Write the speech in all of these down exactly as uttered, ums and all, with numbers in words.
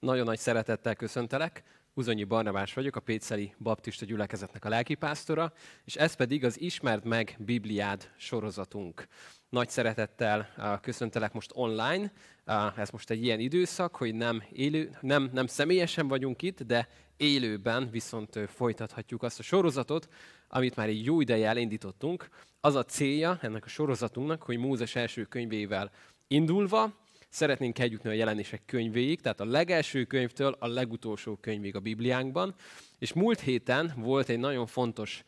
Nagyon nagy szeretettel köszöntelek, Uzonyi Barnabás vagyok, a Pécsi Baptista Gyülekezetnek a lelkipásztora, és ez pedig az Ismerd meg Bibliád sorozatunk. Nagy szeretettel köszöntelek most online, ez most egy ilyen időszak, hogy nem, élő, nem, nem személyesen vagyunk itt, de élőben viszont folytathatjuk azt a sorozatot, amit már egy jó ideje elindítottunk. Az a célja ennek a sorozatunknak, hogy Mózes első könyvével indulva, szeretnénk eljutni a jelenések könyvéig, tehát a legelső könyvtől a legutolsó könyvig a Bibliánkban. És múlt héten volt egy nagyon fontos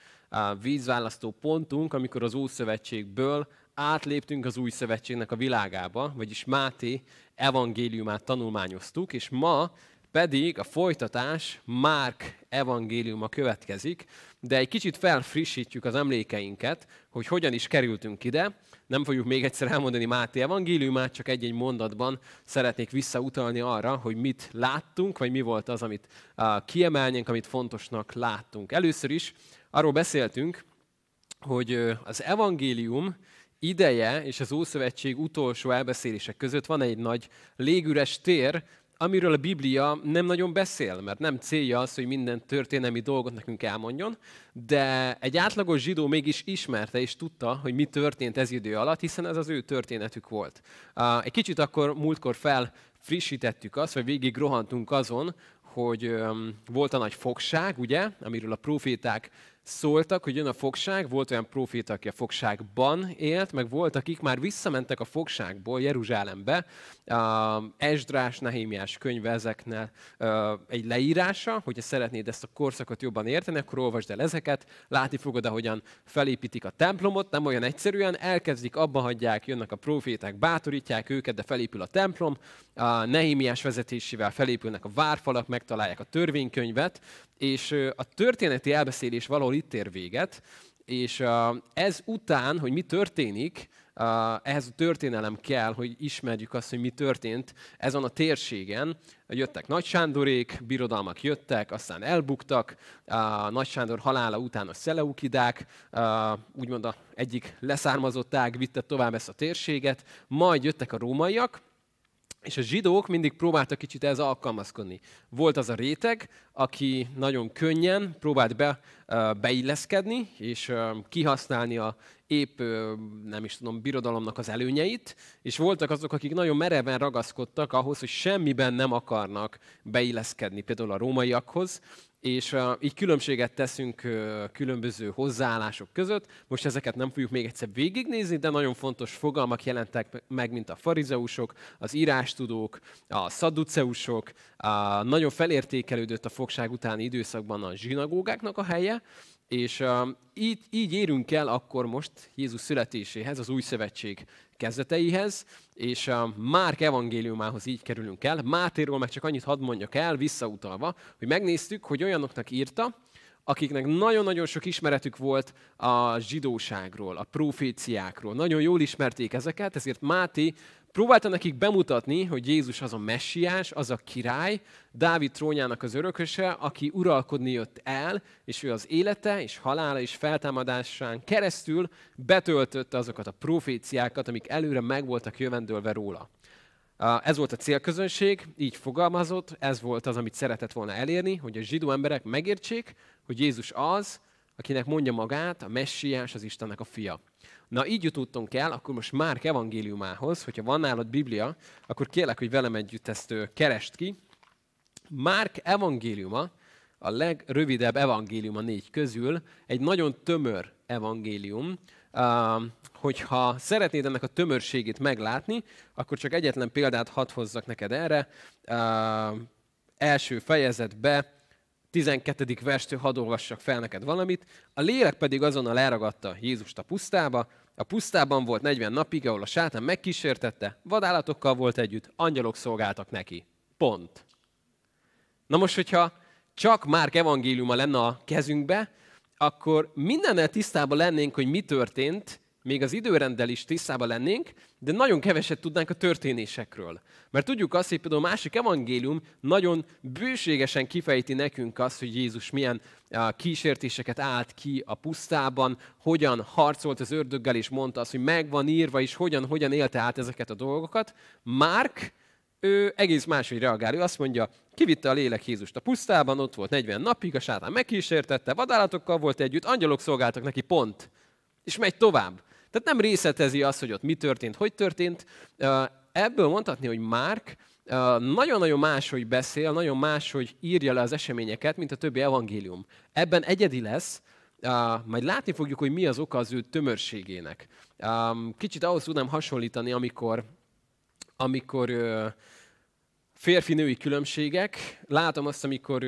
vízválasztó pontunk, amikor az Ószövetségből átléptünk az Új Szövetségnek a világába, vagyis Máté evangéliumát tanulmányoztuk, és ma pedig a folytatás Márk evangéliuma következik, de egy kicsit felfrissítjük az emlékeinket, hogy hogyan is kerültünk ide. Nem fogjuk még egyszer elmondani Máté evangéliumát, csak egy-egy mondatban szeretnék visszautalni arra, hogy mit láttunk, vagy mi volt az, amit kiemelnénk, amit fontosnak láttunk. Először is arról beszéltünk, hogy az evangélium ideje és az Ószövetség utolsó elbeszélések között van egy nagy légüres tér, amiről a Biblia nem nagyon beszél, mert nem célja az, hogy minden történelmi dolgot nekünk elmondjon, de egy átlagos zsidó mégis ismerte és tudta, hogy mi történt ez idő alatt, hiszen ez az ő történetük volt. Egy kicsit akkor múltkor felfrissítettük azt, vagy végig rohantunk azon, hogy volt a nagy fogság, ugye, amiről a proféták szóltak, hogy jön a fogság, volt olyan proféta, aki a fogságban élt, meg volt, akik már visszamentek a fogságból Jeruzsálembe. Esdrás, Nehémiás könyve ezeknél egy leírása, hogyha szeretnéd ezt a korszakot jobban érteni, akkor olvasd el ezeket, látni fogod, ahogyan felépítik a templomot, nem olyan egyszerűen, elkezdik, abba hagyják, jönnek a proféták, bátorítják őket, de felépül a templom, Nehémiás vezetésével felépülnek a várfalak, megtalálják a törvénykönyvet, és a történeti elbeszélés valahol itt ér véget, és ez után, hogy mi történik, ehhez a történelem kell, hogy ismerjük azt, hogy mi történt ezen a térségen. Jöttek Nagy Sándorék, birodalmak jöttek, aztán elbuktak, Nagy Sándor halála után a szeleukidák, úgymond a egyik leszármazották vitte tovább ezt a térséget, majd jöttek a rómaiak, és a zsidók mindig próbáltak kicsit ehhez alkalmazkodni. Volt az a réteg, aki nagyon könnyen próbált be, beilleszkedni, és kihasználni a épp, nem is tudom, birodalomnak az előnyeit, és voltak azok, akik nagyon mereven ragaszkodtak ahhoz, hogy semmiben nem akarnak beilleszkedni, például a rómaiakhoz, és így különbséget teszünk különböző hozzáállások között. Most ezeket nem fogjuk még egyszer végignézni, de nagyon fontos fogalmak jelentek meg, mint a farizeusok, az írástudók, a szadduceusok. Nagyon felértékelődött a fogság utáni időszakban a zsinagógáknak a helye, és így, így érünk el akkor most Jézus születéséhez, az Új Szövetség kezdeteihez, és a Márk evangéliumához így kerülünk el. Mátéról meg csak annyit hadd mondjak el, visszautalva, hogy megnéztük, hogy olyanoknak írta, akiknek nagyon-nagyon sok ismeretük volt a zsidóságról, a proféciákról. Nagyon jól ismerték ezeket, ezért Máté próbálta nekik bemutatni, hogy Jézus az a messiás, az a király, Dávid trónjának az örököse, aki uralkodni jött el, és ő az élete és halála és feltámadásán keresztül betöltötte azokat a proféciákat, amik előre meg voltak jövendőlve róla. Ez volt a célközönség, így fogalmazott, ez volt az, amit szeretett volna elérni, hogy a zsidó emberek megértsék, hogy Jézus az, akinek mondja magát, a messiás, az Istennek a fia. Na, így jutottunk el, akkor most Márk evangéliumához, hogyha van nálad Biblia, akkor kérlek, hogy velem együtt ezt kerest ki. Márk evangéliuma, a legrövidebb evangélium a négy közül, egy nagyon tömör evangélium. Hogyha szeretnéd ennek a tömörségét meglátni, akkor csak egyetlen példát hadd hozzak neked erre. Első fejezetbe, tizenkettedik verstől hadd olvassak fel neked valamit. A lélek pedig azonnal elragadta Jézust a pusztába. A pusztában volt negyven napig, ahol a sátán megkísértette, vadállatokkal volt együtt, angyalok szolgáltak neki. Pont. Na most, hogyha csak Márk evangéliuma lenne a kezünkbe, akkor mindennel tisztában lennénk, hogy mi történt, még az időrenddel is tisztában lennénk, de nagyon keveset tudnánk a történésekről. Mert tudjuk azt, hogy például a másik evangélium nagyon bőségesen kifejti nekünk azt, hogy Jézus milyen kísértéseket állt ki a pusztában, hogyan harcolt az ördöggel, és mondta azt, hogy meg van írva, és hogyan, hogyan élte át ezeket a dolgokat. Márk ő egész máshogy reagál. Ő azt mondja, kivitte a lélek Jézust a pusztában, ott volt negyven napig, a sátán megkísértette, vadállatokkal volt együtt, angyalok szolgáltak neki, pont. És megy tovább. Tehát nem részletezi azt, hogy ott mi történt, hogy történt. Ebből mondhatni, hogy Márk nagyon-nagyon máshogy beszél, nagyon máshogy írja le az eseményeket, mint a többi evangélium. Ebben egyedi lesz, majd látni fogjuk, hogy mi az oka az ő tömörségének. Kicsit ahhoz tudnám hasonlítani, amikor, amikor férfi-női különbségek. Látom azt, amikor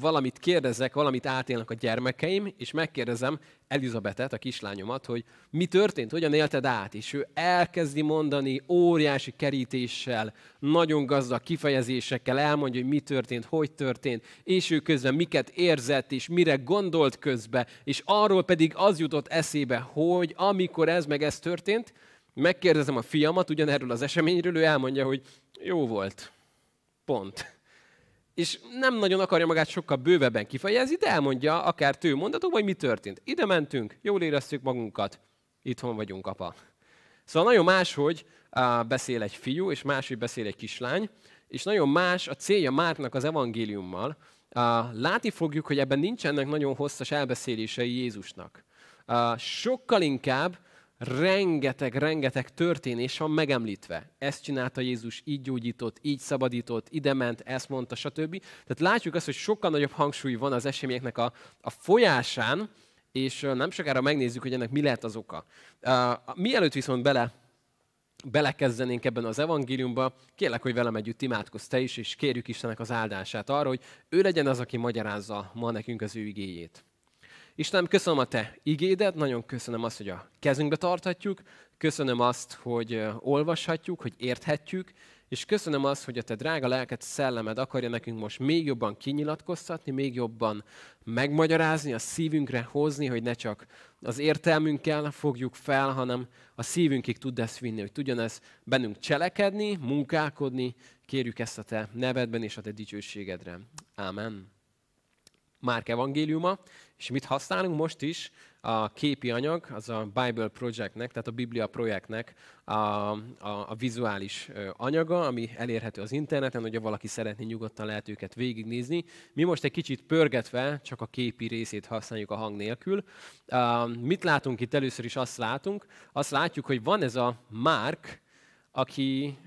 valamit kérdezek, valamit átélnek a gyermekeim, és megkérdezem Elizabetet, a kislányomat, hogy mi történt, hogyan élted át? És ő elkezdi mondani óriási kerítéssel, nagyon gazdag kifejezésekkel, elmondja, hogy mi történt, hogy történt, és ő közben miket érzett, és mire gondolt közbe, és arról pedig az jutott eszébe, hogy amikor ez meg ez történt, megkérdezem a fiamat ugyanerről az eseményről, ő elmondja, hogy jó volt. Pont. És nem nagyon akarja magát sokkal bővebben kifejezni, de elmondja akár tőmondatokban, hogy mi történt. Ide mentünk, jól éreztük magunkat, itthon vagyunk, apa. Szóval nagyon máshogy beszél egy fiú, és máshogy beszél egy kislány, és nagyon más a célja Márknak az evangéliummal. Látni fogjuk, hogy ebben nincsenek nagyon hosszas elbeszélései Jézusnak. Sokkal inkább rengeteg-rengeteg történés van megemlítve. Ezt csinálta Jézus, így gyógyított, így szabadított, ide ment, ezt mondta, stb. Tehát látjuk azt, hogy sokkal nagyobb hangsúly van az eseményeknek a, a folyásán, és nem sokára megnézzük, hogy ennek mi lehet az oka. Uh, mielőtt viszont bele, belekezdenénk ebben az evangéliumba, kérlek, hogy velem együtt imádkozz te is, és kérjük Istennek az áldását arra, hogy ő legyen az, aki magyarázza ma nekünk az ő igéjét. Istenem, köszönöm a Te igédet, nagyon köszönöm azt, hogy a kezünkbe tarthatjuk, köszönöm azt, hogy olvashatjuk, hogy érthetjük, és köszönöm azt, hogy a Te drága lelked, szellemed akarja nekünk most még jobban kinyilatkoztatni, még jobban megmagyarázni, a szívünkre hozni, hogy ne csak az értelmünkkel fogjuk fel, hanem a szívünkig tud ezt vinni, hogy tudjon ez bennünk cselekedni, munkálkodni. Kérjük ezt a Te nevedben és a Te dicsőségedre. Ámen. Márk evangéliuma, és mit használunk most is? A képi anyag, az a Bible Projectnek, tehát a Biblia projektnek a, a, a vizuális anyaga, ami elérhető az interneten, hogyha valaki szeretné, nyugodtan lehet őket végignézni. Mi most egy kicsit pörgetve csak a képi részét használjuk a hang nélkül. Mit látunk itt? Először is azt látunk, azt látjuk, hogy van ez a Márk, aki...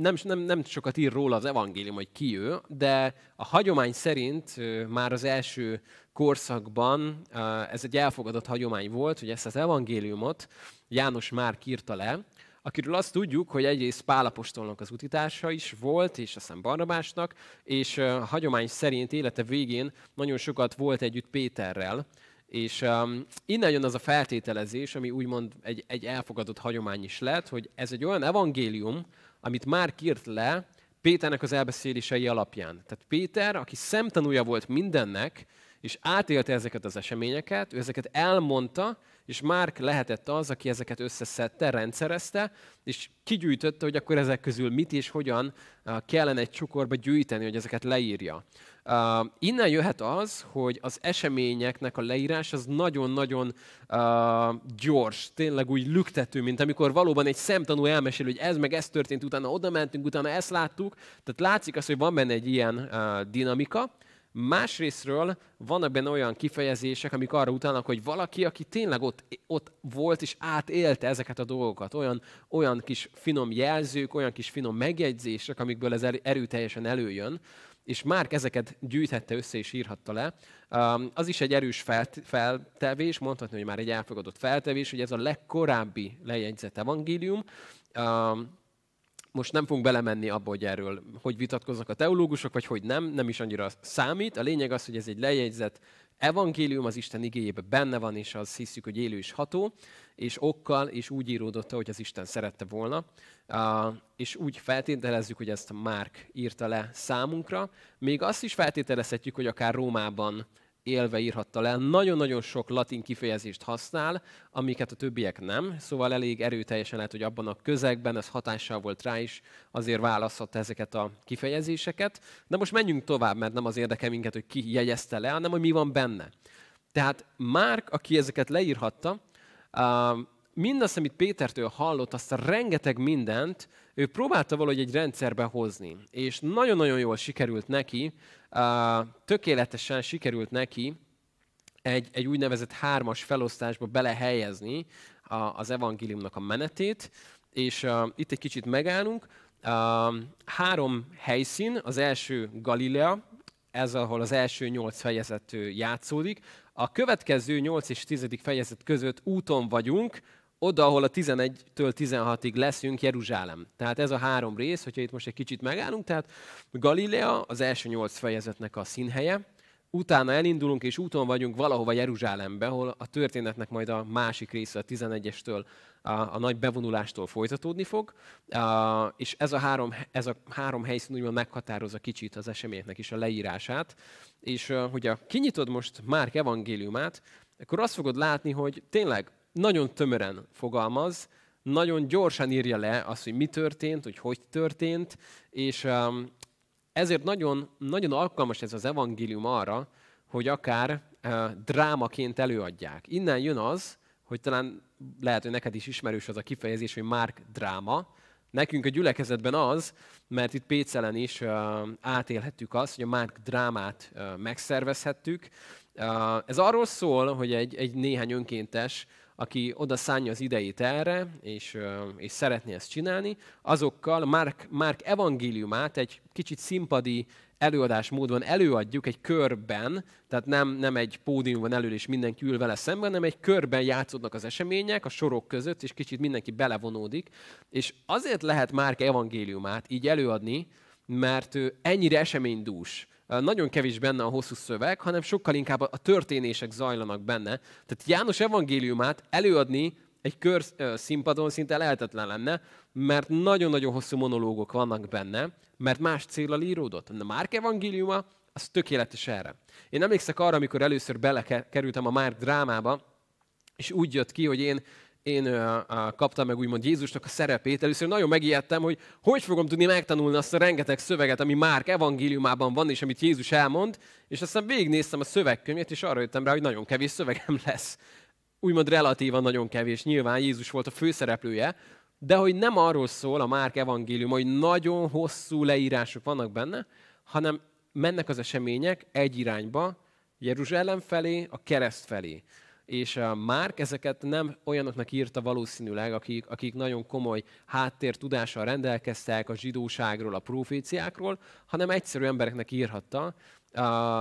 Nem, nem, nem sokat ír róla az evangélium, hogy ki ő, de a hagyomány szerint már az első korszakban ez egy elfogadott hagyomány volt, hogy ezt az evangéliumot János Márk írta le, akiről azt tudjuk, hogy egyrészt Pál apostolnak az utitársa is volt, és aztán Barnabásnak, és a hagyomány szerint élete végén nagyon sokat volt együtt Péterrel, és um, innen jön az a feltételezés, ami úgymond egy, egy elfogadott hagyomány is lett, hogy ez egy olyan evangélium, amit Márk írt le Péternek az elbeszélései alapján. Tehát Péter, aki szemtanúja volt mindennek, és átélte ezeket az eseményeket, ő ezeket elmondta, és Márk lehetett az, aki ezeket összeszedte, rendszerezte, és kigyűjtötte, hogy akkor ezek közül mit és hogyan kellene egy csokorba gyűjteni, hogy ezeket leírja. Uh, innen jöhet az, hogy az eseményeknek a leírás az nagyon-nagyon uh, gyors, tényleg úgy lüktető, mint amikor valóban egy szemtanú elmesél, hogy ez meg ez történt, utána oda mentünk, utána ezt láttuk. Tehát látszik az, hogy van benne egy ilyen uh, dinamika. Másrészről vannak benne olyan kifejezések, amik arra utalnak, hogy valaki, aki tényleg ott, ott volt és átélte ezeket a dolgokat. Olyan, olyan kis finom jelzők, olyan kis finom megjegyzések, amikből ez erőteljesen előjön. És Márk ezeket gyűjthette össze és írhatta le. Az is egy erős feltevés, mondhatni, hogy már egy elfogadott feltevés, hogy ez a legkorábbi lejegyzett evangélium. Most nem fogunk belemenni abba, hogy erről hogy vitatkoznak a teológusok, vagy hogy nem, nem is annyira számít. A lényeg az, hogy ez egy lejegyzett evangélium, az Isten igéjében benne van, és az hiszük, hogy élő és ható, és okkal, és úgy íródott, hogy az Isten szerette volna. És úgy feltételezzük, hogy ezt Márk írta le számunkra. Még azt is feltételezhetjük, hogy akár Rómában élve írhatta le. Nagyon-nagyon sok latin kifejezést használ, amiket a többiek nem, szóval elég erőteljesen lehet, hogy abban a közegben ez hatással volt rá is, azért választhatta ezeket a kifejezéseket. De most menjünk tovább, mert nem az érdekel minket, hogy ki jegyezte le, hanem hogy mi van benne. Tehát Márk, aki ezeket leírhatta, mindazt, amit Pétertől hallott, azt a rengeteg mindent ő próbálta valahogy egy rendszerbe hozni, és nagyon-nagyon jól sikerült neki, tökéletesen sikerült neki egy, egy úgynevezett hármas felosztásba belehelyezni az evangéliumnak a menetét, és itt egy kicsit megállunk. Három helyszín, az első Galilea, ez ahol az első nyolc fejezet játszódik. A következő nyolc és tíz fejezet között úton vagyunk, oda, ahol a tizenegytől tizenhatig leszünk, Jeruzsálem. Tehát ez a három rész, hogyha itt most egy kicsit megállunk, tehát Galilea az első nyolc fejezetnek a színhelye, utána elindulunk és úton vagyunk valahova Jeruzsálembe, ahol a történetnek majd a másik része, a tizenegyestől a, a nagy bevonulástól folytatódni fog, a, és ez a három, ez a három helyszín úgymond meghatározza kicsit az eseményeknek is a leírását, és hogyha kinyitod most Márk evangéliumát, akkor azt fogod látni, hogy tényleg nagyon tömören fogalmaz, nagyon gyorsan írja le azt, hogy mi történt, hogy hogy történt, és ezért nagyon, nagyon alkalmas ez az evangélium arra, hogy akár drámaként előadják. Innen jön az, hogy talán lehet, hogy neked is ismerős az a kifejezés, hogy Márk dráma. Nekünk a gyülekezetben az, mert itt Pécelen is átélhettük azt, hogy a Márk drámát megszervezhettük. Ez arról szól, hogy egy, egy néhány önkéntes, aki oda szánja az idejét erre, és, és szeretné ezt csinálni, azokkal Márk, Márk evangéliumát egy kicsit színpadi előadásmódban előadjuk egy körben, tehát nem, nem egy pódiumban elő, és mindenki ül vele szemben, hanem egy körben játszódnak az események a sorok között, és kicsit mindenki belevonódik. És azért lehet Márk evangéliumát így előadni, mert ennyire eseménydús. Nagyon kevés benne a hosszú szöveg, hanem sokkal inkább a történések zajlanak benne. Tehát János evangéliumát előadni egy kör színpadon szinte lehetetlen lenne, mert nagyon-nagyon hosszú monológok vannak benne, mert más céllal íródott. A Márk evangéliuma az tökéletes erre. Én emlékszek arra, amikor először belekerültem a Márk drámába, és úgy jött ki, hogy én Én uh, kaptam meg úgymond Jézusnak a szerepét. Először nagyon megijedtem, hogy hogy fogom tudni megtanulni azt a rengeteg szöveget, ami Márk evangéliumában van, és amit Jézus elmond, és aztán végignéztem a szövegkönyvet, és arra jöttem rá, hogy nagyon kevés szövegem lesz. Úgymond relatívan nagyon kevés. Nyilván Jézus volt a főszereplője, de hogy nem arról szól a Márk evangélium, hogy nagyon hosszú leírások vannak benne, hanem mennek az események egy irányba, Jeruzsálem felé, a kereszt felé. És Márk ezeket nem olyanoknak írta valószínűleg, akik, akik nagyon komoly háttértudással rendelkeztek a zsidóságról, a proféciákról, hanem egyszerű embereknek írhatta.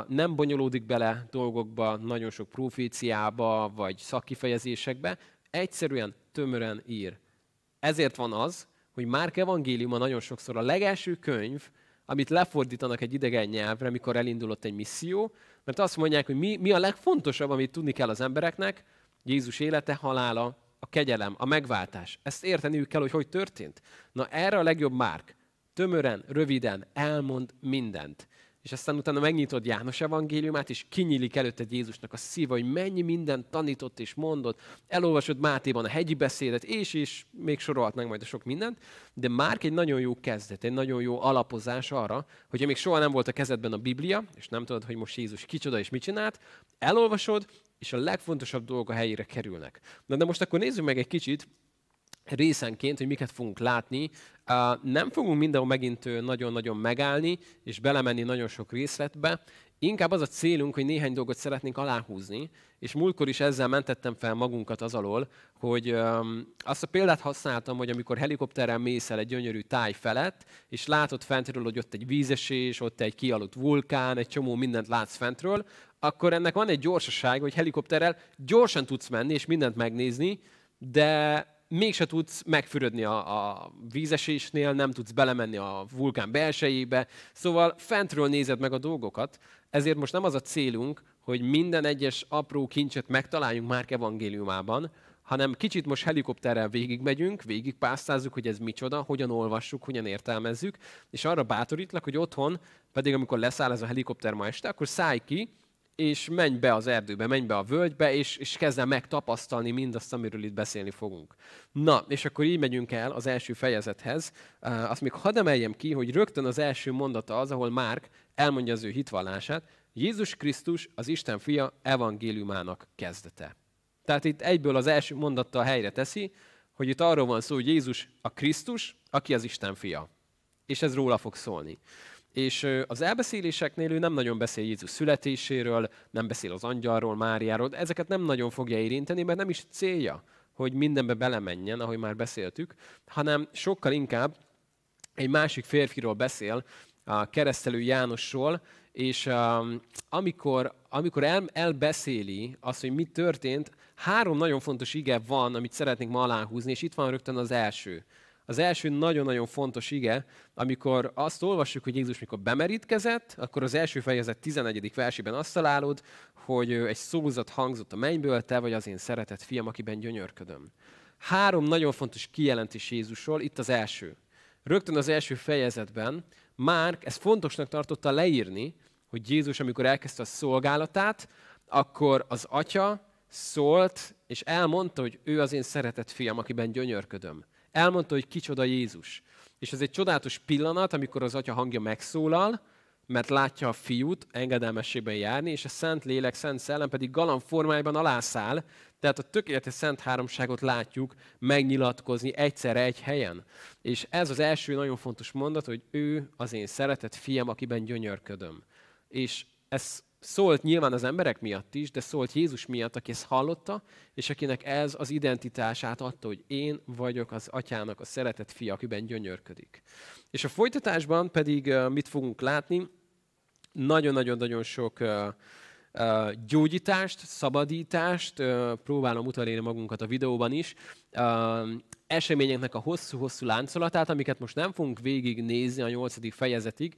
Nem bonyolódik bele dolgokba, nagyon sok proféciába, vagy szakkifejezésekbe. Egyszerűen, tömören ír. Ezért van az, hogy Márk evangéliuma nagyon sokszor a legelső könyv, amit lefordítanak egy idegen nyelvre, mikor elindulott egy misszió, mert azt mondják, hogy mi, mi a legfontosabb, amit tudni kell az embereknek, Jézus élete, halála, a kegyelem, a megváltás. Ezt érteniük kell, hogy hogy történt. Na erre a legjobb Márk. Tömören, röviden elmond mindent. És aztán utána megnyitod János evangéliumát, és kinyílik előtted Jézusnak a szíve, hogy mennyi mindent tanított és mondott. Elolvasod Mátéban a hegyi beszédet, és is még sorolhatnánk majd a sok mindent. De Márk egy nagyon jó kezdet, egy nagyon jó alapozás arra, hogyha még soha nem volt a kezedben a Biblia, és nem tudod, hogy most Jézus kicsoda és mit csinált, elolvasod, és a legfontosabb dolgok a helyére kerülnek. Na de most akkor nézzük meg egy kicsit részenként, hogy miket fogunk látni. Nem fogunk mindenhol megint nagyon-nagyon megállni, és belemenni nagyon sok részletbe. Inkább az a célunk, hogy néhány dolgot szeretnénk aláhúzni, és múltkor is ezzel mentettem fel magunkat az alól, hogy azt a példát használtam, hogy amikor helikopterrel mész el egy gyönyörű táj felett, és látod fentről, hogy ott egy vízesés, ott egy kialudt vulkán, egy csomó mindent látsz fentről, akkor ennek van egy gyorsaság, hogy helikopterrel gyorsan tudsz menni, és mindent megnézni, de mégse tudsz megfürödni a, a vízesésnél, nem tudsz belemenni a vulkán belsejébe, szóval fentről nézed meg a dolgokat, ezért most nem az a célunk, hogy minden egyes apró kincset megtaláljunk Márk evangéliumában, hanem kicsit most helikopterrel végigmegyünk, végigpásztázzuk, hogy ez micsoda, hogyan olvassuk, hogyan értelmezzük, és arra bátorítlak, hogy otthon, pedig amikor leszáll ez a helikopter ma este, akkor szállj ki, és menj be az erdőbe, menj be a völgybe, és, és kezd el megtapasztalni mindazt, amiről itt beszélni fogunk. Na, és akkor így megyünk el az első fejezethez. Azt még hadd emeljem ki, hogy rögtön az első mondata az, ahol Márk elmondja az ő hitvallását, Jézus Krisztus az Isten fia evangéliumának kezdete. Tehát itt egyből az első mondattal helyre teszi, hogy itt arról van szó, hogy Jézus a Krisztus, aki az Isten fia. És ez róla fog szólni. És az elbeszéléseknél ő nem nagyon beszél Jézus születéséről, nem beszél az angyalról, Máriáról, ezeket nem nagyon fogja érinteni, mert nem is célja, hogy mindenbe belemenjen, ahogy már beszéltük, hanem sokkal inkább egy másik férfiról beszél, a keresztelő Jánosról, és um, amikor, amikor el, elbeszéli azt, hogy mi történt, három nagyon fontos ige van, amit szeretnénk ma aláhúzni, és itt van rögtön az első. Az első nagyon-nagyon fontos ige, amikor azt olvassuk, hogy Jézus mikor bemerítkezett, akkor az első fejezet tizenegyedik versében azt találod, hogy egy szózat hangzott a mennyből, te vagy az én szeretett fiam, akiben gyönyörködöm. Három nagyon fontos kijelentés Jézusról, itt az első. Rögtön az első fejezetben Márk ezt fontosnak tartotta leírni, hogy Jézus, amikor elkezdte a szolgálatát, akkor az atya szólt, és elmondta, hogy ő az én szeretett fiam, akiben gyönyörködöm. Elmondta, hogy kicsoda Jézus. És ez egy csodálatos pillanat, amikor az atya hangja megszólal, mert látja a fiút engedelmességben járni, és a Szent Lélek, Szent Szellem pedig galamb formájában alászáll, tehát a tökéletes szent háromságot látjuk megnyilatkozni egyszerre egy helyen. És ez az első nagyon fontos mondat, hogy ő az én szeretett fiam, akiben gyönyörködöm. És ez szólt nyilván az emberek miatt is, de szólt Jézus miatt, aki ezt hallotta, és akinek ez az identitását adta, hogy én vagyok az atyának a szeretett fia, akiben gyönyörködik. És a folytatásban pedig mit fogunk látni? Nagyon-nagyon-nagyon sok gyógyítást, szabadítást, próbálom utalni magunkat a videóban is, eseményeknek a hosszú-hosszú láncolatát, amiket most nem fogunk végignézni a nyolcadik fejezetig.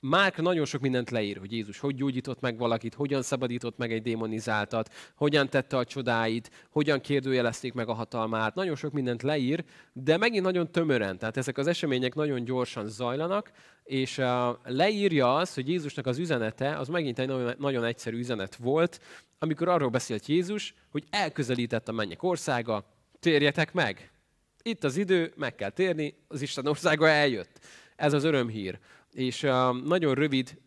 Márk nagyon sok mindent leír, hogy Jézus hogy gyógyított meg valakit, hogyan szabadított meg egy démonizáltat, hogyan tette a csodáit, hogyan kérdőjelezték meg a hatalmát. Nagyon sok mindent leír, de megint nagyon tömören. Tehát ezek az események nagyon gyorsan zajlanak, és leírja azt, hogy Jézusnak az üzenete, az megint egy nagyon, nagyon egyszerű üzenet volt, amikor arról beszélt Jézus, hogy elközelített a mennyek országa, térjetek meg. Itt az idő, meg kell térni, az Isten országa eljött. Ez az örömhír. És nagyon rövid,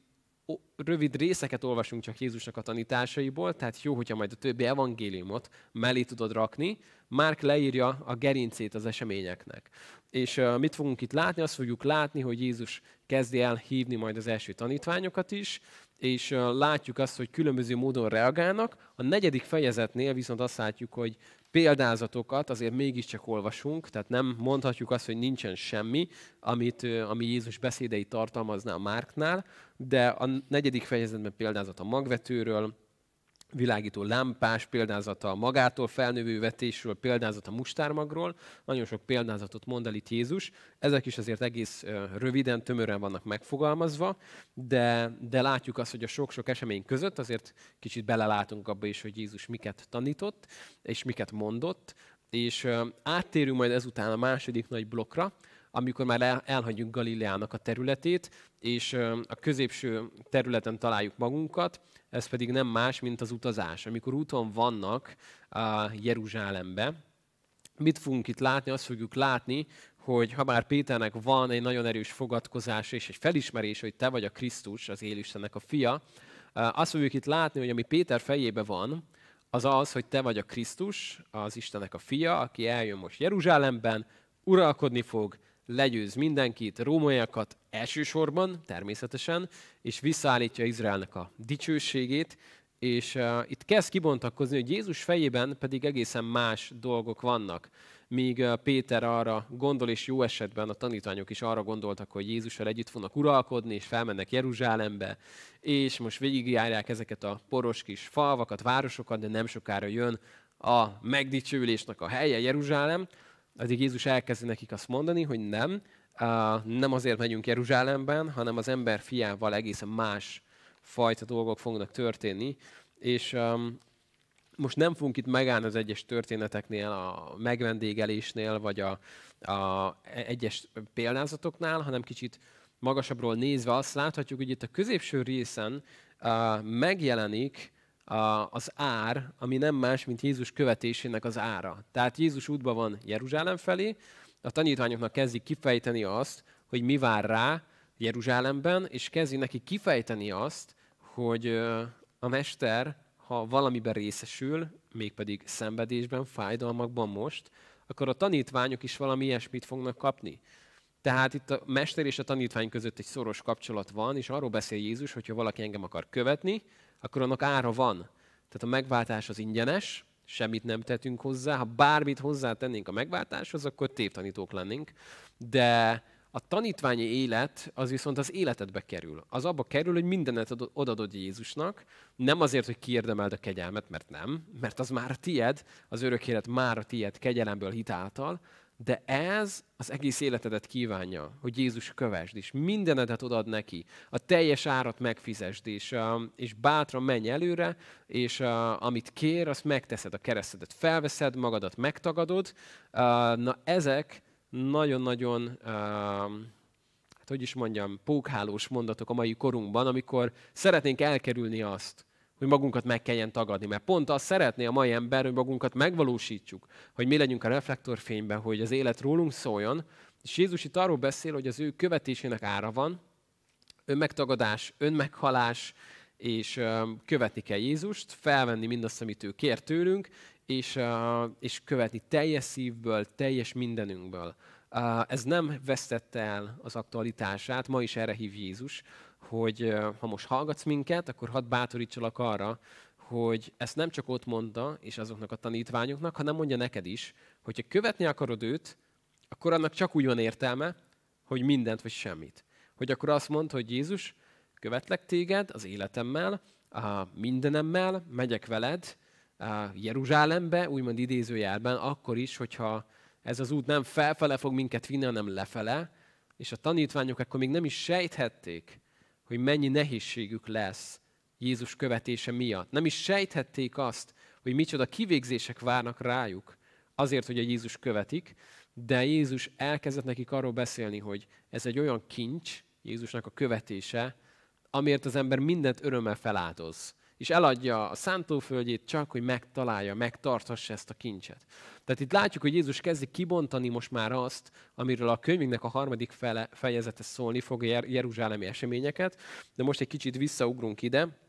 rövid részeket olvasunk csak Jézusnak a tanításaiból, tehát jó, hogyha majd a többi evangéliumot mellé tudod rakni. Márk leírja a gerincét az eseményeknek. És mit fogunk itt látni? Azt fogjuk látni, hogy Jézus kezdi el hívni majd az első tanítványokat is, és látjuk azt, hogy különböző módon reagálnak. A negyedik fejezetnél viszont azt látjuk, hogy példázatokat azért mégiscsak olvasunk, tehát nem mondhatjuk azt, hogy nincsen semmi, amit, ami Jézus beszédei tartalmazná a Márknál, de a negyedik fejezetben példázat a magvetőről, világító lámpás példázata a magától felnövő vetésről, példázat a mustármagról. Nagyon sok példázatot mond el itt Jézus. Ezek is azért egész röviden, tömören vannak megfogalmazva, de, de látjuk azt, hogy a sok-sok esemény között azért kicsit belelátunk abba is, hogy Jézus miket tanított, és miket mondott. És áttérünk majd ezután a második nagy blokkra, amikor már elhagyjuk Galileának a területét, és a középső területen találjuk magunkat, ez pedig nem más, mint az utazás. Amikor úton vannak a Jeruzsálembe, mit fogunk itt látni? Azt fogjuk látni, hogy ha már Péternek van egy nagyon erős fogadkozása és egy felismerés, hogy te vagy a Krisztus, az Élistennek a fia, azt fogjuk itt látni, hogy ami Péter fejébe van, az az, hogy te vagy a Krisztus, az Istennek a fia, aki eljön most Jeruzsálemben, uralkodni fog, legyőz mindenkit, rómaiakat elsősorban, természetesen, és visszaállítja Izraelnek a dicsőségét, és uh, itt kezd kibontakozni, hogy Jézus fejében pedig egészen más dolgok vannak. Míg uh, Péter arra gondol, és jó esetben a tanítványok is arra gondoltak, hogy Jézussal együtt fognak uralkodni, és felmennek Jeruzsálembe, és most végigjárják ezeket a poros kis falvakat, városokat, de nem sokára jön a megdicsőülésnek a helye, Jeruzsálem. Addig Jézus elkezdi nekik azt mondani, hogy nem, nem azért megyünk Jeruzsálemben, hanem az ember fiával egészen más fajta dolgok fognak történni. És most nem fogunk itt megállni az egyes történeteknél, a megvendégelésnél, vagy a, a egyes példázatoknál, hanem kicsit magasabbról nézve azt láthatjuk, hogy itt a középső részen megjelenik az ár, ami nem más, mint Jézus követésének az ára. Tehát Jézus útban van Jeruzsálem felé, a tanítványoknak kezdik kifejteni azt, hogy mi vár rá Jeruzsálemben, és kezdi neki kifejteni azt, hogy a mester ha valamiben részesül, mégpedig szenvedésben, fájdalmakban most, akkor a tanítványok is valami ilyesmit fognak kapni. Tehát itt a mester és a tanítvány között egy szoros kapcsolat van, és arról beszél Jézus, hogyha valaki engem akar követni, akkor annak ára van. Tehát a megváltás az ingyenes, semmit nem tettünk hozzá. Ha bármit hozzátennénk a megváltáshoz, akkor tévtanítók lennénk. De a tanítványi élet az viszont az életedbe kerül. Az abba kerül, hogy mindenet odadod Jézusnak, nem azért, hogy kiérdemeld a kegyelmet, mert nem, mert az már a tied, az örök élet már a tied kegyelemből, hit által, de ez az egész életedet kívánja, hogy Jézus kövesd, és mindenedet odaad neki, a teljes árat megfizesd, és, és bátran menj előre, és amit kér, azt megteszed, a keresztedet felveszed, magadat megtagadod. Na ezek nagyon-nagyon, hát hogy is mondjam, pókhálós mondatok a mai korunkban, amikor szeretnénk elkerülni azt, hogy magunkat meg kelljen tagadni. Mert pont azt szeretné a mai ember, hogy magunkat megvalósítsuk, hogy mi legyünk a reflektorfényben, hogy az élet rólunk szóljon. És Jézus itt arról beszél, hogy az ő követésének ára van, önmegtagadás, önmeghalás, és követni kell Jézust, felvenni mindazt, amit ő kér tőlünk, és, és követni teljes szívből, teljes mindenünkből. Ez nem vesztette el az aktualitását, ma is erre hív Jézus, hogy ha most hallgatsz minket, akkor hadd bátorítsalak arra, hogy ezt nem csak ott mondta, és azoknak a tanítványoknak, hanem mondja neked is, hogyha követni akarod őt, akkor annak csak úgy van értelme, hogy mindent vagy semmit. Hogy akkor azt mondd, hogy Jézus, követlek téged az életemmel, a mindenemmel, megyek veled a Jeruzsálembe, úgymond idézőjelben, akkor is, hogyha ez az út nem felfele fog minket vinni, hanem lefele, és a tanítványok akkor még nem is sejthették, hogy mennyi nehézségük lesz Jézus követése miatt. Nem is sejthették azt, hogy micsoda kivégzések várnak rájuk azért, hogy a Jézus követik, de Jézus elkezdett nekik arról beszélni, hogy ez egy olyan kincs, Jézusnak a követése, amiért az ember mindent örömmel feláldoz. És eladja a szántóföldjét csak, hogy megtalálja, megtarthassa ezt a kincset. Tehát itt látjuk, hogy Jézus kezdi kibontani most már azt, amiről a könyvünknek a harmadik fele, fejezete szólni fog, a jeruzsálemi eseményeket, de most egy kicsit visszaugrunk ide,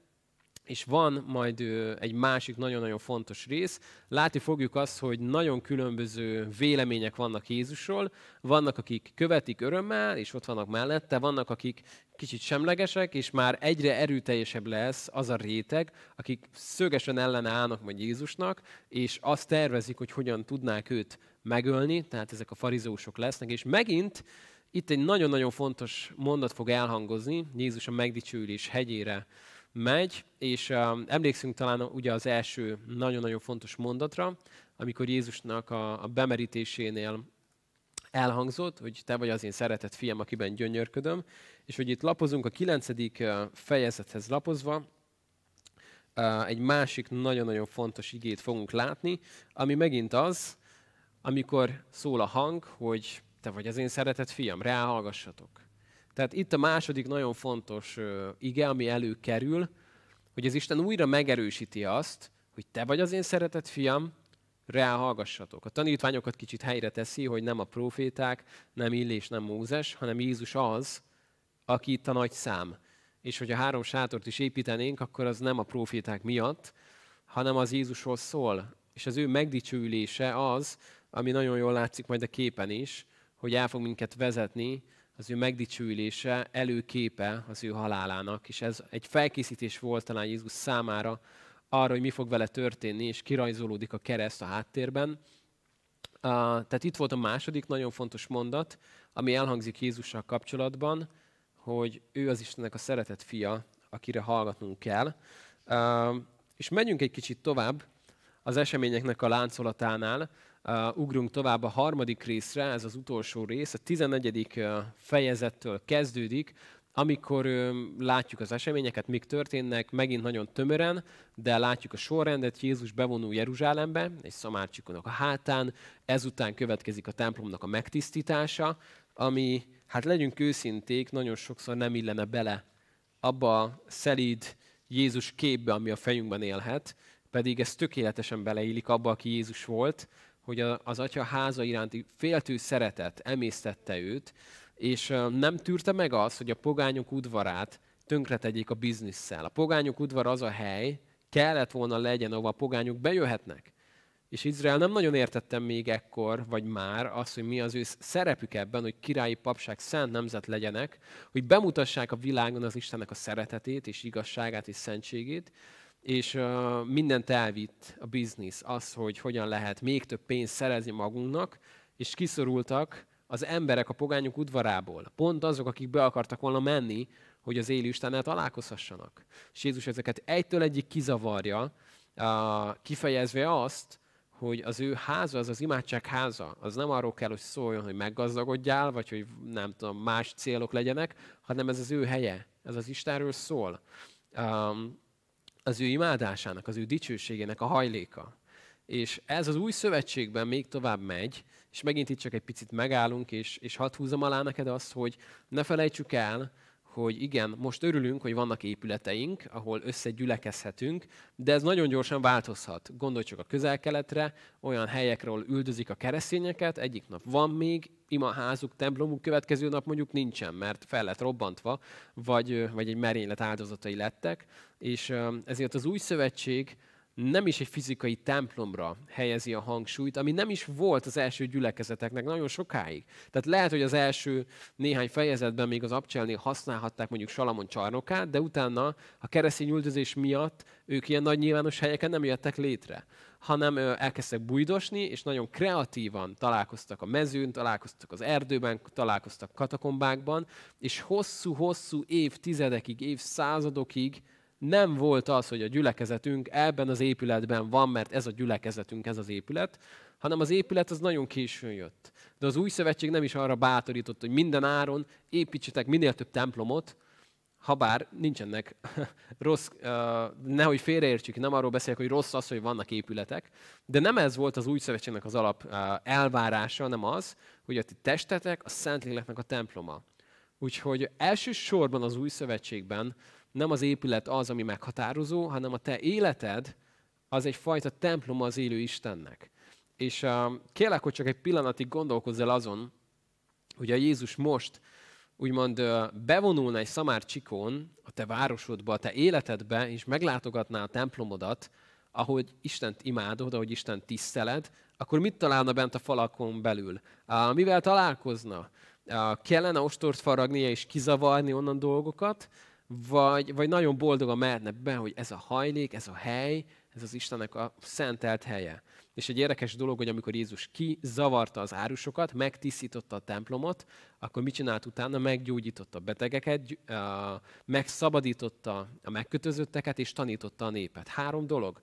és van majd egy másik nagyon-nagyon fontos rész. Látni fogjuk azt, hogy nagyon különböző vélemények vannak Jézusról. Vannak, akik követik örömmel, és ott vannak mellette. Vannak, akik kicsit semlegesek, és már egyre erőteljesebb lesz az a réteg, akik szögesen ellene állnak majd Jézusnak, és azt tervezik, hogy hogyan tudnák őt megölni. Tehát ezek a farizeusok lesznek. És megint itt egy nagyon-nagyon fontos mondat fog elhangozni. Jézus a megdicsőülés hegyére megy, és uh, emlékszünk talán ugye az első nagyon-nagyon fontos mondatra, amikor Jézusnak a, a bemerítésénél elhangzott, hogy te vagy az én szeretett fiam, akiben gyönyörködöm, és hogy itt lapozunk a kilencedik fejezethez lapozva, uh, egy másik nagyon-nagyon fontos igét fogunk látni, ami megint az, amikor szól a hang, hogy te vagy az én szeretett fiam, ráhallgassatok. Tehát itt a második nagyon fontos uh, ige, ami előkerül, hogy az Isten újra megerősíti azt, hogy te vagy az én szeretett fiam, ráhallgassatok. A tanítványokat kicsit helyre teszi, hogy nem a proféták, nem Illés, nem Mózes, hanem Jézus az, aki itt a nagy szám. És hogyha három sátort is építenénk, akkor az nem a proféták miatt, hanem az Jézusról szól. És az ő megdicsőülése az, ami nagyon jól látszik majd a képen is, hogy el fog minket vezetni, az ő megdicsőülése előképe az ő halálának, és ez egy felkészítés volt talán Jézus számára arra, hogy mi fog vele történni, és kirajzolódik a kereszt a háttérben. Uh, tehát itt volt a második nagyon fontos mondat, ami elhangzik Jézussal kapcsolatban, hogy ő az Istennek a szeretett fia, akire hallgatnunk kell. Uh, és menjünk egy kicsit tovább az eseményeknek a láncolatánál, Uh, ugrunk tovább a harmadik részre, ez az utolsó rész, a tizennegyedik fejezettől kezdődik, amikor uh, látjuk az eseményeket, mik történnek, megint nagyon tömören, de látjuk a sorrendet, Jézus bevonul Jeruzsálembe, egy szamárcsikonok a hátán, ezután következik a templomnak a megtisztítása, ami, hát legyünk őszinték, nagyon sokszor nem illene bele abba a szelíd Jézus képbe, ami a fejünkben élhet, pedig ez tökéletesen beleillik abba, aki Jézus volt, hogy az atya háza iránti féltő szeretet emésztette őt, és nem tűrte meg azt, hogy a pogányok udvarát tönkretegyék a bizniszszel. A pogányok udvar az a hely, kellett volna legyen, ahova a pogányok bejöhetnek. És Izrael nem nagyon értette még ekkor, vagy már azt, hogy mi az ő szerepük ebben, hogy királyi papság, szent nemzet legyenek, hogy bemutassák a világon az Istennek a szeretetét, és igazságát, és szentségét, és uh, mindent elvitt a biznisz, az, hogy hogyan lehet még több pénzt szerezni magunknak, és kiszorultak az emberek a pogányok udvarából. Pont azok, akik be akartak volna menni, hogy az élő Istennel találkozhassanak. És Jézus ezeket egytől egyig kizavarja, uh, kifejezve azt, hogy az ő háza, az az imádság háza, az nem arról kell, hogy szóljon, hogy meggazdagodjál, vagy hogy nem tudom, más célok legyenek, hanem ez az ő helye, ez az Istenről szól. Um, az ő imádásának, az ő dicsőségének a hajléka. És ez az új szövetségben még tovább megy, és megint itt csak egy picit megállunk, és, és hadd húzom alá neked azt, hogy ne felejtsük el, hogy igen, most örülünk, hogy vannak épületeink, ahol összegyülekezhetünk, de ez nagyon gyorsan változhat. Gondolj csak a Közel-Keletre, olyan helyekről üldözik a keresztényeket, egyik nap van még imaházuk, templomuk, következő nap mondjuk nincsen, mert fel lett robbantva, vagy, vagy egy merénylet áldozatai lettek, és ezért az új szövetség nem is egy fizikai templomra helyezi a hangsúlyt, ami nem is volt az első gyülekezeteknek nagyon sokáig. Tehát lehet, hogy az első néhány fejezetben még az abcselnél használhatták mondjuk Salamon csarnokát, de utána a keresztény üldözés miatt ők ilyen nagy nyilvános helyeken nem jöttek létre, hanem elkezdtek bujdosni, és nagyon kreatívan találkoztak a mezőn, találkoztak az erdőben, találkoztak katakombákban, és hosszú-hosszú évtizedekig, évszázadokig nem volt az, hogy a gyülekezetünk ebben az épületben van, mert ez a gyülekezetünk, ez az épület, hanem az épület az nagyon későn jött. De az új szövetség nem is arra bátorított, hogy minden áron építsetek minél több templomot, ha bár nincsenek rossz, nehogy félreértsük, nem arról beszélek, hogy rossz az, hogy vannak épületek, de nem ez volt az új szövetségnek az alap elvárása, hanem az, hogy a ti testetek a Szentléleknek a temploma. Úgyhogy elsősorban az új szövetségben nem az épület az, ami meghatározó, hanem a te életed az egyfajta temploma az élő Istennek. És uh, kérlek, hogy csak egy pillanatig gondolkozz el azon, hogy a Jézus most úgymond uh, bevonulna egy szamárcsikón a te városodba, a te életedbe, és meglátogatná a templomodat, ahogy Istent imádod, ahogy Istent tiszteled, akkor mit találna bent a falakon belül? Uh, mivel találkozna? Uh, kellene ostort faragnia és kizavarni onnan dolgokat? Vagy, vagy nagyon boldogan mehetne be, hogy ez a hajlék, ez a hely, ez az Istennek a szentelt helye. És egy érdekes dolog, hogy amikor Jézus kizavarta az árusokat, megtisztította a templomot, akkor mit csinált utána? Meggyógyította a betegeket, megszabadította a megkötözötteket, és tanította a népet. Három dolog.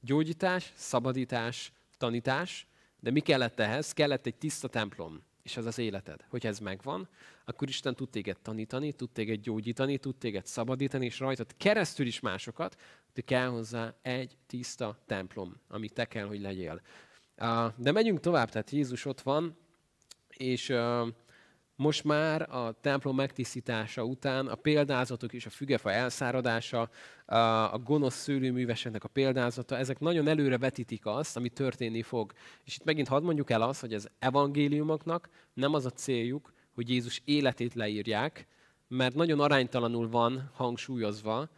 Gyógyítás, szabadítás, tanítás. De mi kellett ehhez? Kellett egy tiszta templom. És ez az életed. Hogyha ez megvan, akkor Isten tud téged tanítani, tud téged gyógyítani, tud téged szabadítani, és rajtad keresztül is másokat, de kell hozzá egy tiszta templom, ami te kell, hogy legyél. De megyünk tovább, tehát Jézus ott van, és most már a templom megtisztítása után a példázatok és a fügefa elszáradása, a gonosz szőlőműveseknek a példázata, ezek nagyon előre vetítik azt, ami történni fog. És itt megint hadd mondjuk el azt, hogy az evangéliumoknak nem az a céljuk, hogy Jézus életét leírják, mert nagyon aránytalanul van hangsúlyozva.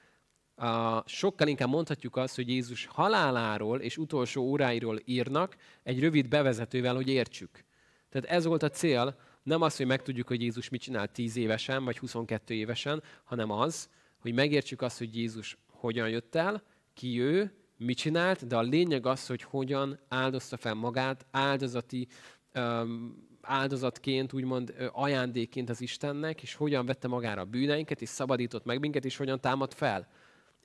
Sokkal inkább mondhatjuk azt, hogy Jézus haláláról és utolsó óráiról írnak egy rövid bevezetővel, hogy értsük. Tehát ez volt a cél, nem az, hogy megtudjuk, hogy Jézus mit csinált tíz évesen, vagy huszonkettő évesen, hanem az, hogy megértsük azt, hogy Jézus hogyan jött el, ki ő, mit csinált, de a lényeg az, hogy hogyan áldozta fel magát áldozati, áldozatként, úgymond ajándékként az Istennek, és hogyan vette magára a bűneinket, és szabadított meg minket, és hogyan támadt fel.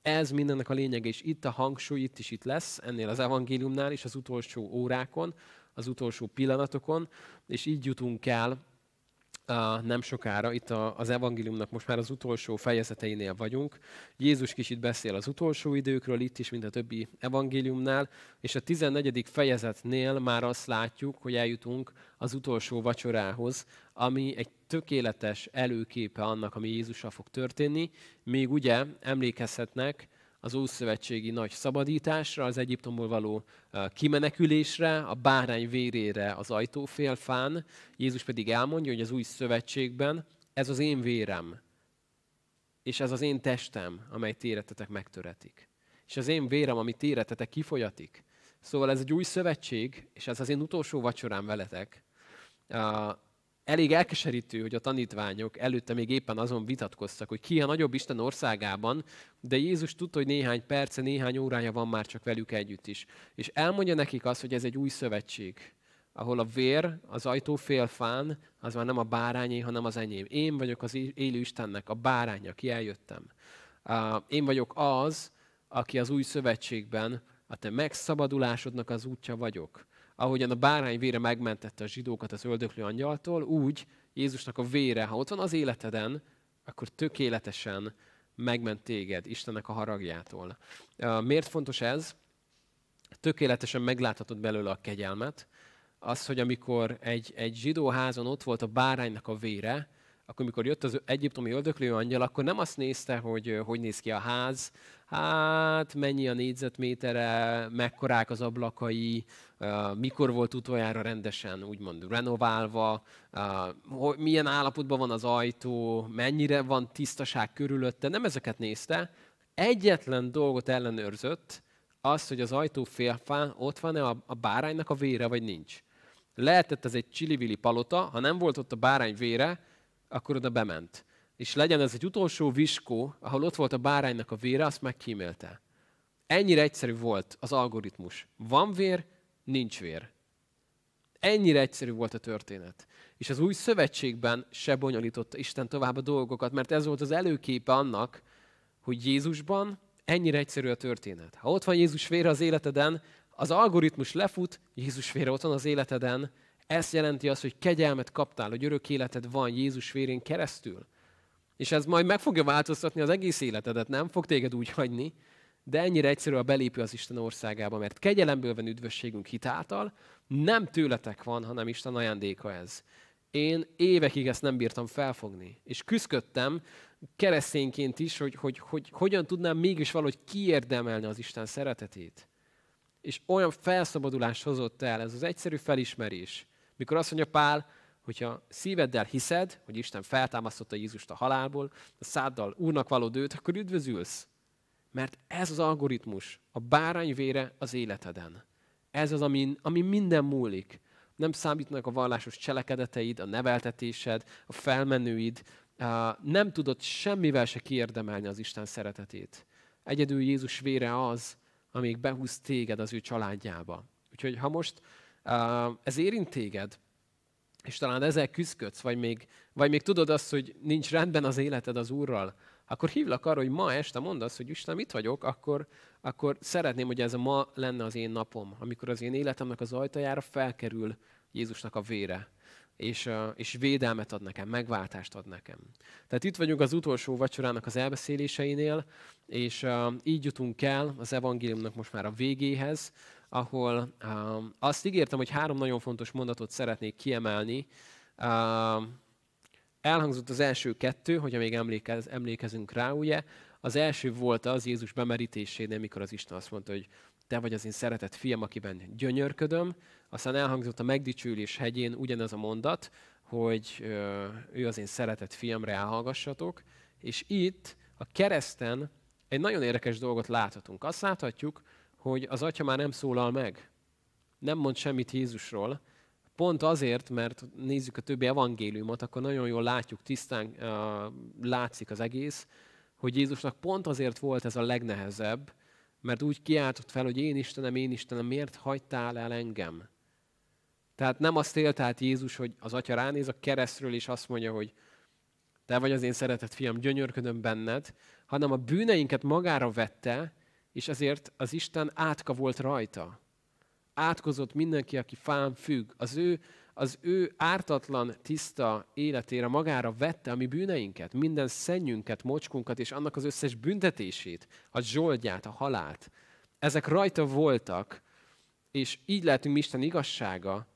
Ez mindennek a lényege, és itt a hangsúly, itt is itt lesz, ennél az evangéliumnál is, az utolsó órákon, az utolsó pillanatokon, és így jutunk el uh, nem sokára, itt a, az evangéliumnak most már az utolsó fejezeteinél vagyunk. Jézus kicsit beszél az utolsó időkről, itt is, mint a többi evangéliumnál, és a tizennegyedik fejezetnél már azt látjuk, hogy eljutunk az utolsó vacsorához, ami egy tökéletes előképe annak, ami Jézussal fog történni. Még ugye emlékezhetnek az ószövetségi nagy szabadításra, az Egyiptomból való kimenekülésre, a bárány vérére az ajtófélfán. Jézus pedig elmondja, hogy az új szövetségben ez az én vérem, és ez az én testem, amely ti érettetek megtöretik. és az én vérem, amit éretetek, kifolyatik. Szóval ez egy új szövetség, és ez az én utolsó vacsorám veletek. Uh, elég elkeserítő, hogy a tanítványok előtte még éppen azon vitatkoztak, hogy ki a nagyobb Isten országában, de Jézus tudta, hogy néhány perce, néhány órája van már csak velük együtt is. És elmondja nekik azt, hogy ez egy új szövetség, ahol a vér, az ajtó félfán, az már nem a bárányé, hanem az enyém. Én vagyok az élő Istennek, a bárány, aki eljöttem. Uh, én vagyok az, aki az új szövetségben a te megszabadulásodnak az útja vagyok. Ahogyan a bárány vére megmentette a zsidókat az öldöklő angyaltól, úgy Jézusnak a vére, ha ott van az életeden, akkor tökéletesen megment téged Istennek a haragjától. Miért fontos ez? Tökéletesen megláthatod belőle a kegyelmet. Az, hogy amikor egy, egy zsidó házon ott volt a báránynak a vére, akkor amikor jött az egyiptomi öldöklő angyal, akkor nem azt nézte, hogy hogy néz ki a ház, hát mennyi a négyzetmétere, mekkorák az ablakai, uh, mikor volt utoljára rendesen, úgymond renoválva, uh, milyen állapotban van az ajtó, mennyire van tisztaság körülötte, nem ezeket nézte. Egyetlen dolgot ellenőrzött, az, hogy az ajtó félfán ott van-e a, a báránynak a vére, vagy nincs. Lehetett ez egy csili-vili palota, ha nem volt ott a bárány vére, akkor oda bement. És legyen ez egy utolsó viskó, ahol ott volt a báránynak a vére, azt megkímélte. Ennyire egyszerű volt az algoritmus. Van vér, nincs vér. Ennyire egyszerű volt a történet. És az új szövetségben se bonyolította Isten tovább a dolgokat, mert ez volt az előképe annak, hogy Jézusban ennyire egyszerű a történet. Ha ott van Jézus vére az életeden, az algoritmus lefut, Jézus vére ott van az életeden, ez jelenti azt, hogy kegyelmet kaptál, hogy örök életed van Jézus vérén keresztül. És ez majd meg fogja változtatni az egész életedet, nem fog téged úgy hagyni, de ennyire egyszerű a belépő az Isten országába, mert kegyelemből van üdvösségünk hitáltal, nem tőletek van, hanem Isten ajándéka ez. Én évekig ezt nem bírtam felfogni, és küszködtem keresztényként is, hogy, hogy, hogy hogyan tudnám mégis valahogy kiérdemelni az Isten szeretetét. És olyan felszabadulást hozott el ez az egyszerű felismerés, mikor azt mondja Pál, hogyha szíveddel hiszed, hogy Isten feltámasztotta Jézust a halálból, a száddal Úrnak valód őt, akkor üdvözülsz. Mert ez az algoritmus, a bárány vére az életeden. Ez az, amin, ami minden múlik. Nem számítnak a vallásos cselekedeteid, a neveltetésed, a felmenőid. Nem tudod semmivel se kiérdemelni az Isten szeretetét. Egyedül Jézus vére az, amíg behúz téged az ő családjába. Úgyhogy ha most ez érint téged, és talán ezzel küzdködsz, vagy még, vagy még tudod azt, hogy nincs rendben az életed az Úrral, akkor hívlak arra, hogy ma este mondd azt, hogy Istenem, itt vagyok, akkor, akkor szeretném, hogy ez a ma lenne az én napom, amikor az én életemnek az ajtajára felkerül Jézusnak a vére, és, és védelmet ad nekem, megváltást ad nekem. Tehát itt vagyunk az utolsó vacsorának az elbeszéléseinél, és így jutunk el az evangéliumnak most már a végéhez, ahol uh, azt ígértem, hogy három nagyon fontos mondatot szeretnék kiemelni. Uh, elhangzott az első kettő, hogyha még emlékez, emlékezünk rá, ugye? Az első volt az Jézus bemerítésénél, mikor az Isten azt mondta, hogy te vagy az én szeretett fiam, akiben gyönyörködöm. Aztán elhangzott a megdicsőlés hegyén ugyanez a mondat, hogy uh, ő az én szeretett fiamra, elhallgassatok. És itt a kereszten egy nagyon érdekes dolgot láthatunk. Azt láthatjuk, hogy az atya már nem szólal meg, nem mond semmit Jézusról, pont azért, mert nézzük a többi evangéliumot, akkor nagyon jól látjuk, tisztán uh, látszik az egész, hogy Jézusnak pont azért volt ez a legnehezebb, mert úgy kiáltott fel, hogy én Istenem, én Istenem, miért hagytál el engem? Tehát nem azt élt át Jézus, hogy az atya ránéz a keresztről, és azt mondja, hogy te vagy az én szeretett fiam, gyönyörködöm benned, hanem a bűneinket magára vette, és ezért az Isten átka volt rajta. Átkozott mindenki, aki fán függ. Az ő, az ő ártatlan, tiszta életére magára vette a mi bűneinket, minden szennyünket, mocskunkat, és annak az összes büntetését, a zsoldját, a halált. Ezek rajta voltak, és így lehetünk mi Isten igazsága,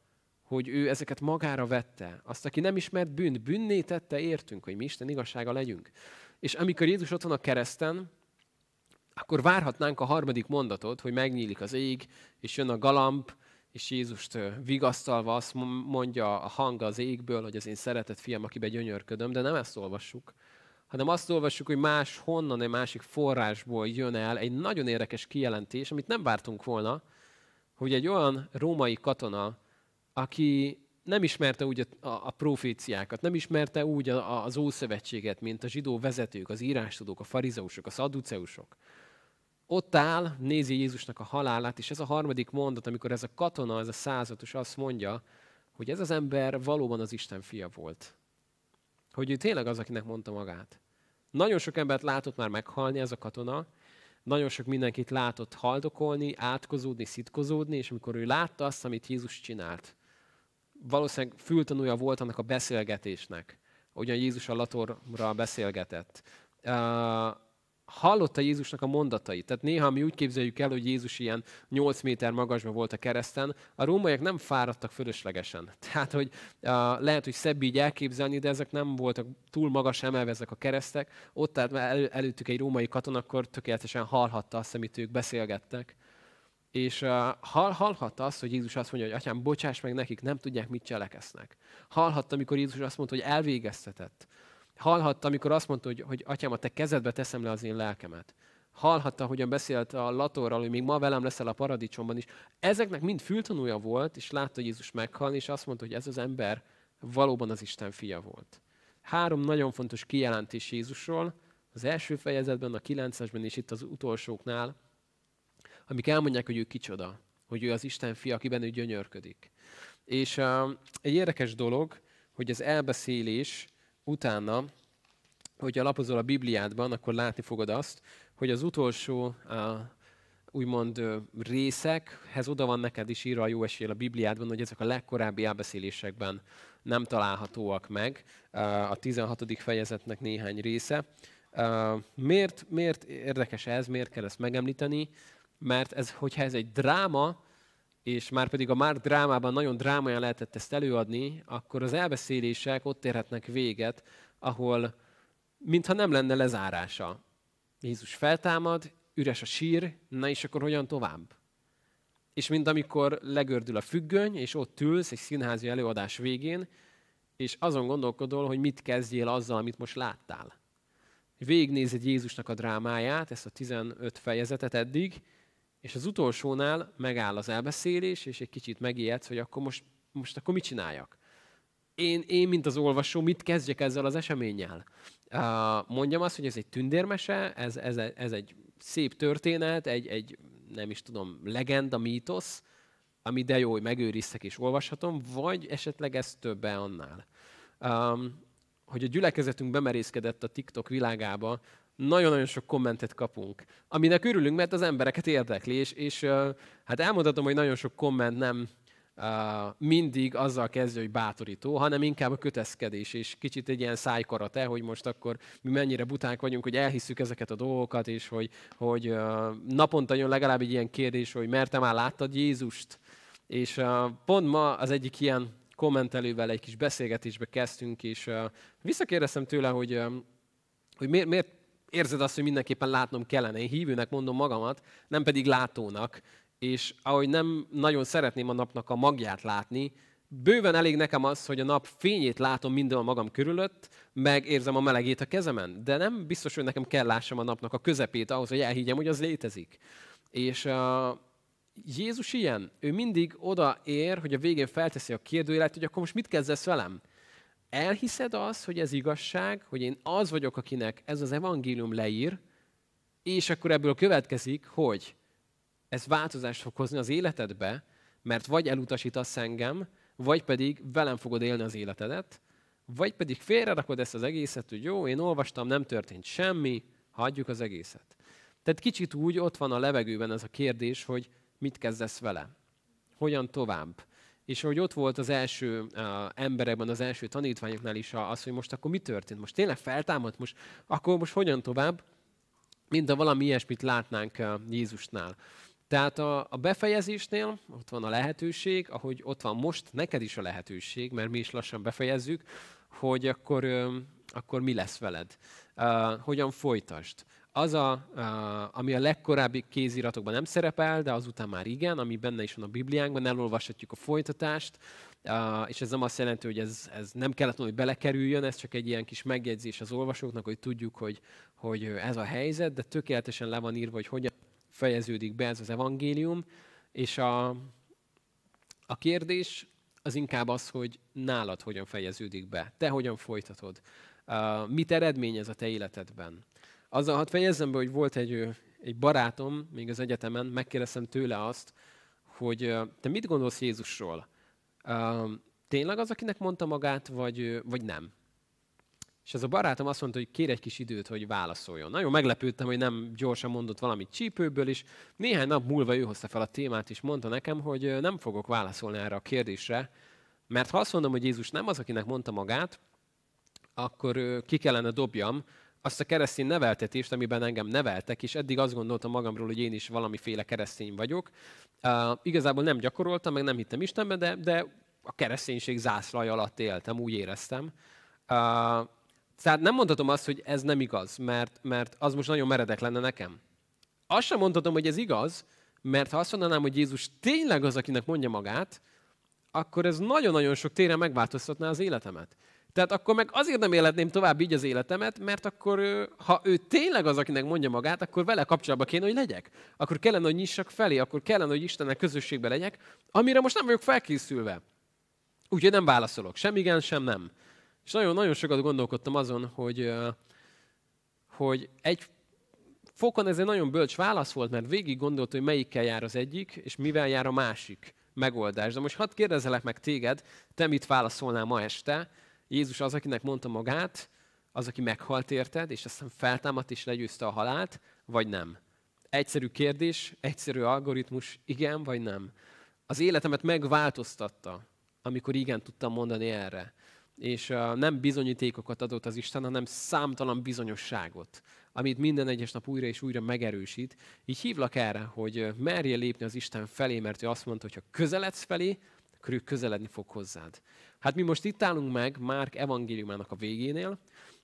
hogy ő ezeket magára vette. Azt, aki nem ismert bűnt, bűnné tette, értünk, hogy mi Isten igazsága legyünk. És amikor Jézus ott van a kereszten, akkor várhatnánk a harmadik mondatot, hogy megnyílik az ég, és jön a galamb, és Jézust vigasztalva azt mondja a hang az égből, hogy az én szeretett fiam, akiben gyönyörködöm, de nem ezt olvassuk, hanem azt olvassuk, hogy más honnan, egy másik forrásból jön el egy nagyon érdekes kijelentés, amit nem vártunk volna, hogy egy olyan római katona, aki nem ismerte úgy a, a, a proféciákat, nem ismerte úgy a, a, az Ószövetséget, mint a zsidó vezetők, az írástudók, a farizeusok, a szadduceusok. Ott áll, nézi Jézusnak a halálát, és ez a harmadik mondat, amikor ez a katona, ez a százatos azt mondja, hogy ez az ember valóban az Isten fia volt. Hogy ő tényleg az, akinek mondta magát. Nagyon sok embert látott már meghalni ez a katona, nagyon sok mindenkit látott haldokolni, átkozódni, szitkozódni, és amikor ő látta azt, amit Jézus csinált, valószínűleg fültanúja volt annak a beszélgetésnek, ahogyan Jézus a latorra beszélgetett. Uh, hallotta Jézusnak a mondatait. Tehát néha mi úgy képzeljük el, hogy Jézus ilyen nyolc méter magasban volt a kereszten. A rómaiak nem fáradtak fölöslegesen. Tehát, hogy uh, lehet, hogy szebb így elképzelni, de ezek nem voltak túl magas emelve ezek a keresztek. Ott állt elő, előttük egy római katon, akkor tökéletesen hallhatta azt, amit ők beszélgettek. És uh, hall, hallhatta azt, hogy Jézus azt mondja, hogy atyám, bocsáss meg nekik, nem tudják, mit cselekesznek. Hallhatta, amikor Jézus azt mondta, hogy elvégeztetett. Hallhatta, amikor azt mondta, hogy, hogy atyám, a te kezedbe teszem le az én lelkemet. Hallhatta, hogyan beszélt a latorral, hogy még ma velem leszel a paradicsomban is. Ezeknek mind fültanúja volt, és látta Jézus meghalni, és azt mondta, hogy ez az ember valóban az Isten fia volt. Három nagyon fontos kijelentés Jézusról, az első fejezetben, a kilencesben és itt az utolsóknál, amik elmondják, hogy ő kicsoda, hogy ő az Isten fia, akiben ő gyönyörködik. És uh, egy érdekes dolog, hogy az elbeszélés utána, hogyha lapozol a Bibliádban, akkor látni fogod azt, hogy az utolsó uh, úgymond uh, részekhez oda van neked is írva a jó esély a Bibliádban, hogy ezek a legkorábbi elbeszélésekben nem találhatóak meg. Uh, a tizenhatodik fejezetnek néhány része. Uh, miért, miért érdekes ez, miért kell ezt megemlíteni? Mert ez, hogyha ez egy dráma, és már pedig a Márk drámában nagyon drámaian lehetett ezt előadni, akkor az elbeszélések ott érhetnek véget, ahol mintha nem lenne lezárása. Jézus feltámad, üres a sír, na és akkor hogyan tovább? És mint amikor legördül a függöny, és ott ülsz egy színházi előadás végén, és azon gondolkodol, hogy mit kezdjél azzal, amit most láttál. Végignézed Jézusnak a drámáját, ezt a tizenöt fejezetet eddig, és az utolsónál megáll az elbeszélés, és egy kicsit megijedsz, hogy akkor most, most akkor mit csináljak? Én, én, mint az olvasó, mit kezdjek ezzel az eseménnyel? Mondjam azt, hogy ez egy tündérmese, ez, ez, ez egy szép történet, egy, egy nem is tudom, legenda, mítosz, ami de jó, hogy megőriztek és olvashatom, vagy esetleg ez többe annál. Hogy a gyülekezetünk bemerészkedett a TikTok világába, nagyon-nagyon sok kommentet kapunk, aminek örülünk, mert az embereket érdekli, és, és hát elmondhatom, hogy nagyon sok komment nem uh, mindig azzal kezdő, hogy bátorító, hanem inkább a köteszkedés, és kicsit egy ilyen szájkarate, hogy most akkor mi mennyire buták vagyunk, hogy elhisszük ezeket a dolgokat, és hogy, hogy uh, naponta jön legalább egy ilyen kérdés, hogy mert te már láttad Jézust? És uh, pont ma az egyik ilyen kommentelővel egy kis beszélgetésbe kezdtünk, és uh, visszakérdeztem tőle, hogy, uh, hogy miért, miért érzed azt, hogy mindenképpen látnom kellene. Én hívőnek mondom magamat, nem pedig látónak. És ahogy nem nagyon szeretném a napnak a magját látni, bőven elég nekem az, hogy a nap fényét látom minden a magam körülött, meg érzem a melegét a kezemen. De nem biztos, hogy nekem kell lássam a napnak a közepét ahhoz, hogy elhiggyem, hogy az létezik. És uh, Jézus ilyen. Ő mindig odaér, hogy a végén felteszi a kérdőjelet, hogy akkor most mit kezdesz velem? Elhiszed azt, hogy ez igazság, hogy én az vagyok, akinek ez az evangélium leír, és akkor ebből következik, hogy ez változást fog hozni az életedbe, mert vagy elutasítasz engem, vagy pedig velem fogod élni az életedet, vagy pedig félrerakod ezt az egészet, hogy jó, én olvastam, nem történt semmi, hagyjuk az egészet. Tehát kicsit úgy ott van a levegőben ez a kérdés, hogy mit kezdesz vele, hogyan tovább. És ahogy ott volt az első uh, emberekben, az első tanítványoknál is az, hogy most akkor mi történt? Most tényleg feltámadt? Most, akkor most hogyan tovább? Mint a valami ilyesmit látnánk uh, Jézusnál. Tehát a, a befejezésnél ott van a lehetőség, ahogy ott van most neked is a lehetőség, mert mi is lassan befejezzük, hogy akkor, uh, akkor mi lesz veled? Uh, hogyan folytasd? Az, a, uh, ami a legkorábbi kéziratokban nem szerepel, de azután már igen, ami benne is van a Bibliánkban, elolvashatjuk a folytatást, Uh, és ez nem azt jelenti, hogy ez, ez nem kellett volna, hogy belekerüljön, ez csak egy ilyen kis megjegyzés az olvasóknak, hogy tudjuk, hogy, hogy ez a helyzet, de tökéletesen le van írva, hogy hogyan fejeződik be ez az evangélium, és a, a kérdés az inkább az, hogy nálad hogyan fejeződik be, te hogyan folytatod, uh, mit eredményez a te életedben. Azzal hadd fejezzem be, hogy volt egy, egy barátom még az egyetemen, megkérdeztem tőle azt, hogy te mit gondolsz Jézusról? Uh, tényleg az, akinek mondta magát, vagy, vagy nem? És ez a barátom azt mondta, hogy kér egy kis időt, hogy válaszoljon. Nagyon meglepődtem, hogy nem gyorsan mondott valamit csípőből, és néhány nap múlva ő hozta fel a témát, és mondta nekem, hogy nem fogok válaszolni erre a kérdésre, mert ha azt mondom, hogy Jézus nem az, akinek mondta magát, akkor ki kellene dobjam azt a keresztény neveltetést, amiben engem neveltek, és eddig azt gondoltam magamról, hogy én is valamiféle keresztény vagyok. Uh, igazából nem gyakoroltam, meg nem hittem Istenbe, de, de a kereszténység zászlaj alatt éltem, úgy éreztem. Uh, tehát nem mondhatom azt, hogy ez nem igaz, mert, mert az most nagyon meredek lenne nekem. Azt sem mondhatom, hogy ez igaz, mert ha azt mondanám, hogy Jézus tényleg az, akinek mondja magát, akkor ez nagyon-nagyon sok téren megváltoztatná az életemet. Tehát akkor meg azért nem életném tovább így az életemet, mert akkor, ha ő tényleg az, akinek mondja magát, akkor vele kapcsolatban kéne, hogy legyek. Akkor kellene, hogy nyissak felé, akkor kellene, hogy Istennel közösségbe legyek, amire most nem vagyok felkészülve. Úgyhogy nem válaszolok. Sem igen, sem nem. És nagyon-nagyon sokat gondolkodtam azon, hogy, hogy egy fokon ez egy nagyon bölcs válasz volt, mert végig gondolt, hogy melyikkel jár az egyik, és mivel jár a másik megoldás. De most hadd kérdezzelek meg téged, te mit válaszolnál ma este? Jézus az, akinek mondta magát, az, aki meghalt érted, és aztán feltámadt és legyőzte a halált, vagy nem? Egyszerű kérdés, egyszerű algoritmus, igen vagy nem? Az életemet megváltoztatta, amikor igen tudtam mondani erre. És uh, nem bizonyítékokat adott az Isten, hanem számtalan bizonyosságot, amit minden egyes nap újra és újra megerősít. Így hívlak erre, hogy merjél lépni az Isten felé, mert ő azt mondta, hogy ha közeledsz felé, akkor ő közeledni fog hozzád. Hát mi most itt állunk meg Márk evangéliumának a végénél,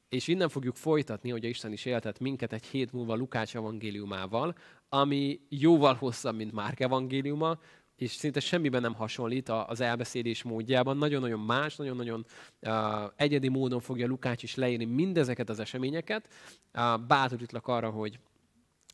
és innen fogjuk folytatni, hogy Isten is éltet minket egy hét múlva Lukács evangéliumával, ami jóval hosszabb, mint Márk evangéliuma, és szinte semmiben nem hasonlít az elbeszélés módjában. Nagyon-nagyon más, nagyon-nagyon uh, egyedi módon fogja Lukács is leírni mindezeket az eseményeket. Uh, bátorítlak arra, hogy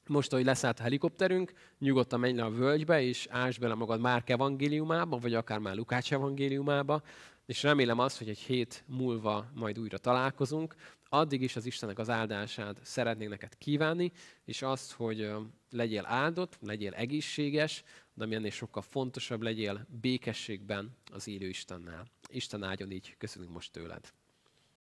most, hogy leszállt a helikopterünk, nyugodtan menj le a völgybe, és ásd bele magad Márk evangéliumába, vagy akár már Lukács evangéliumába, és remélem azt, hogy egy hét múlva majd újra találkozunk. Addig is az Istennek az áldását szeretnék neked kívánni, és azt, hogy legyél áldott, legyél egészséges, de ami ennél sokkal fontosabb, legyél békességben az élő Istennel. Isten áldjon, így köszönünk most tőled.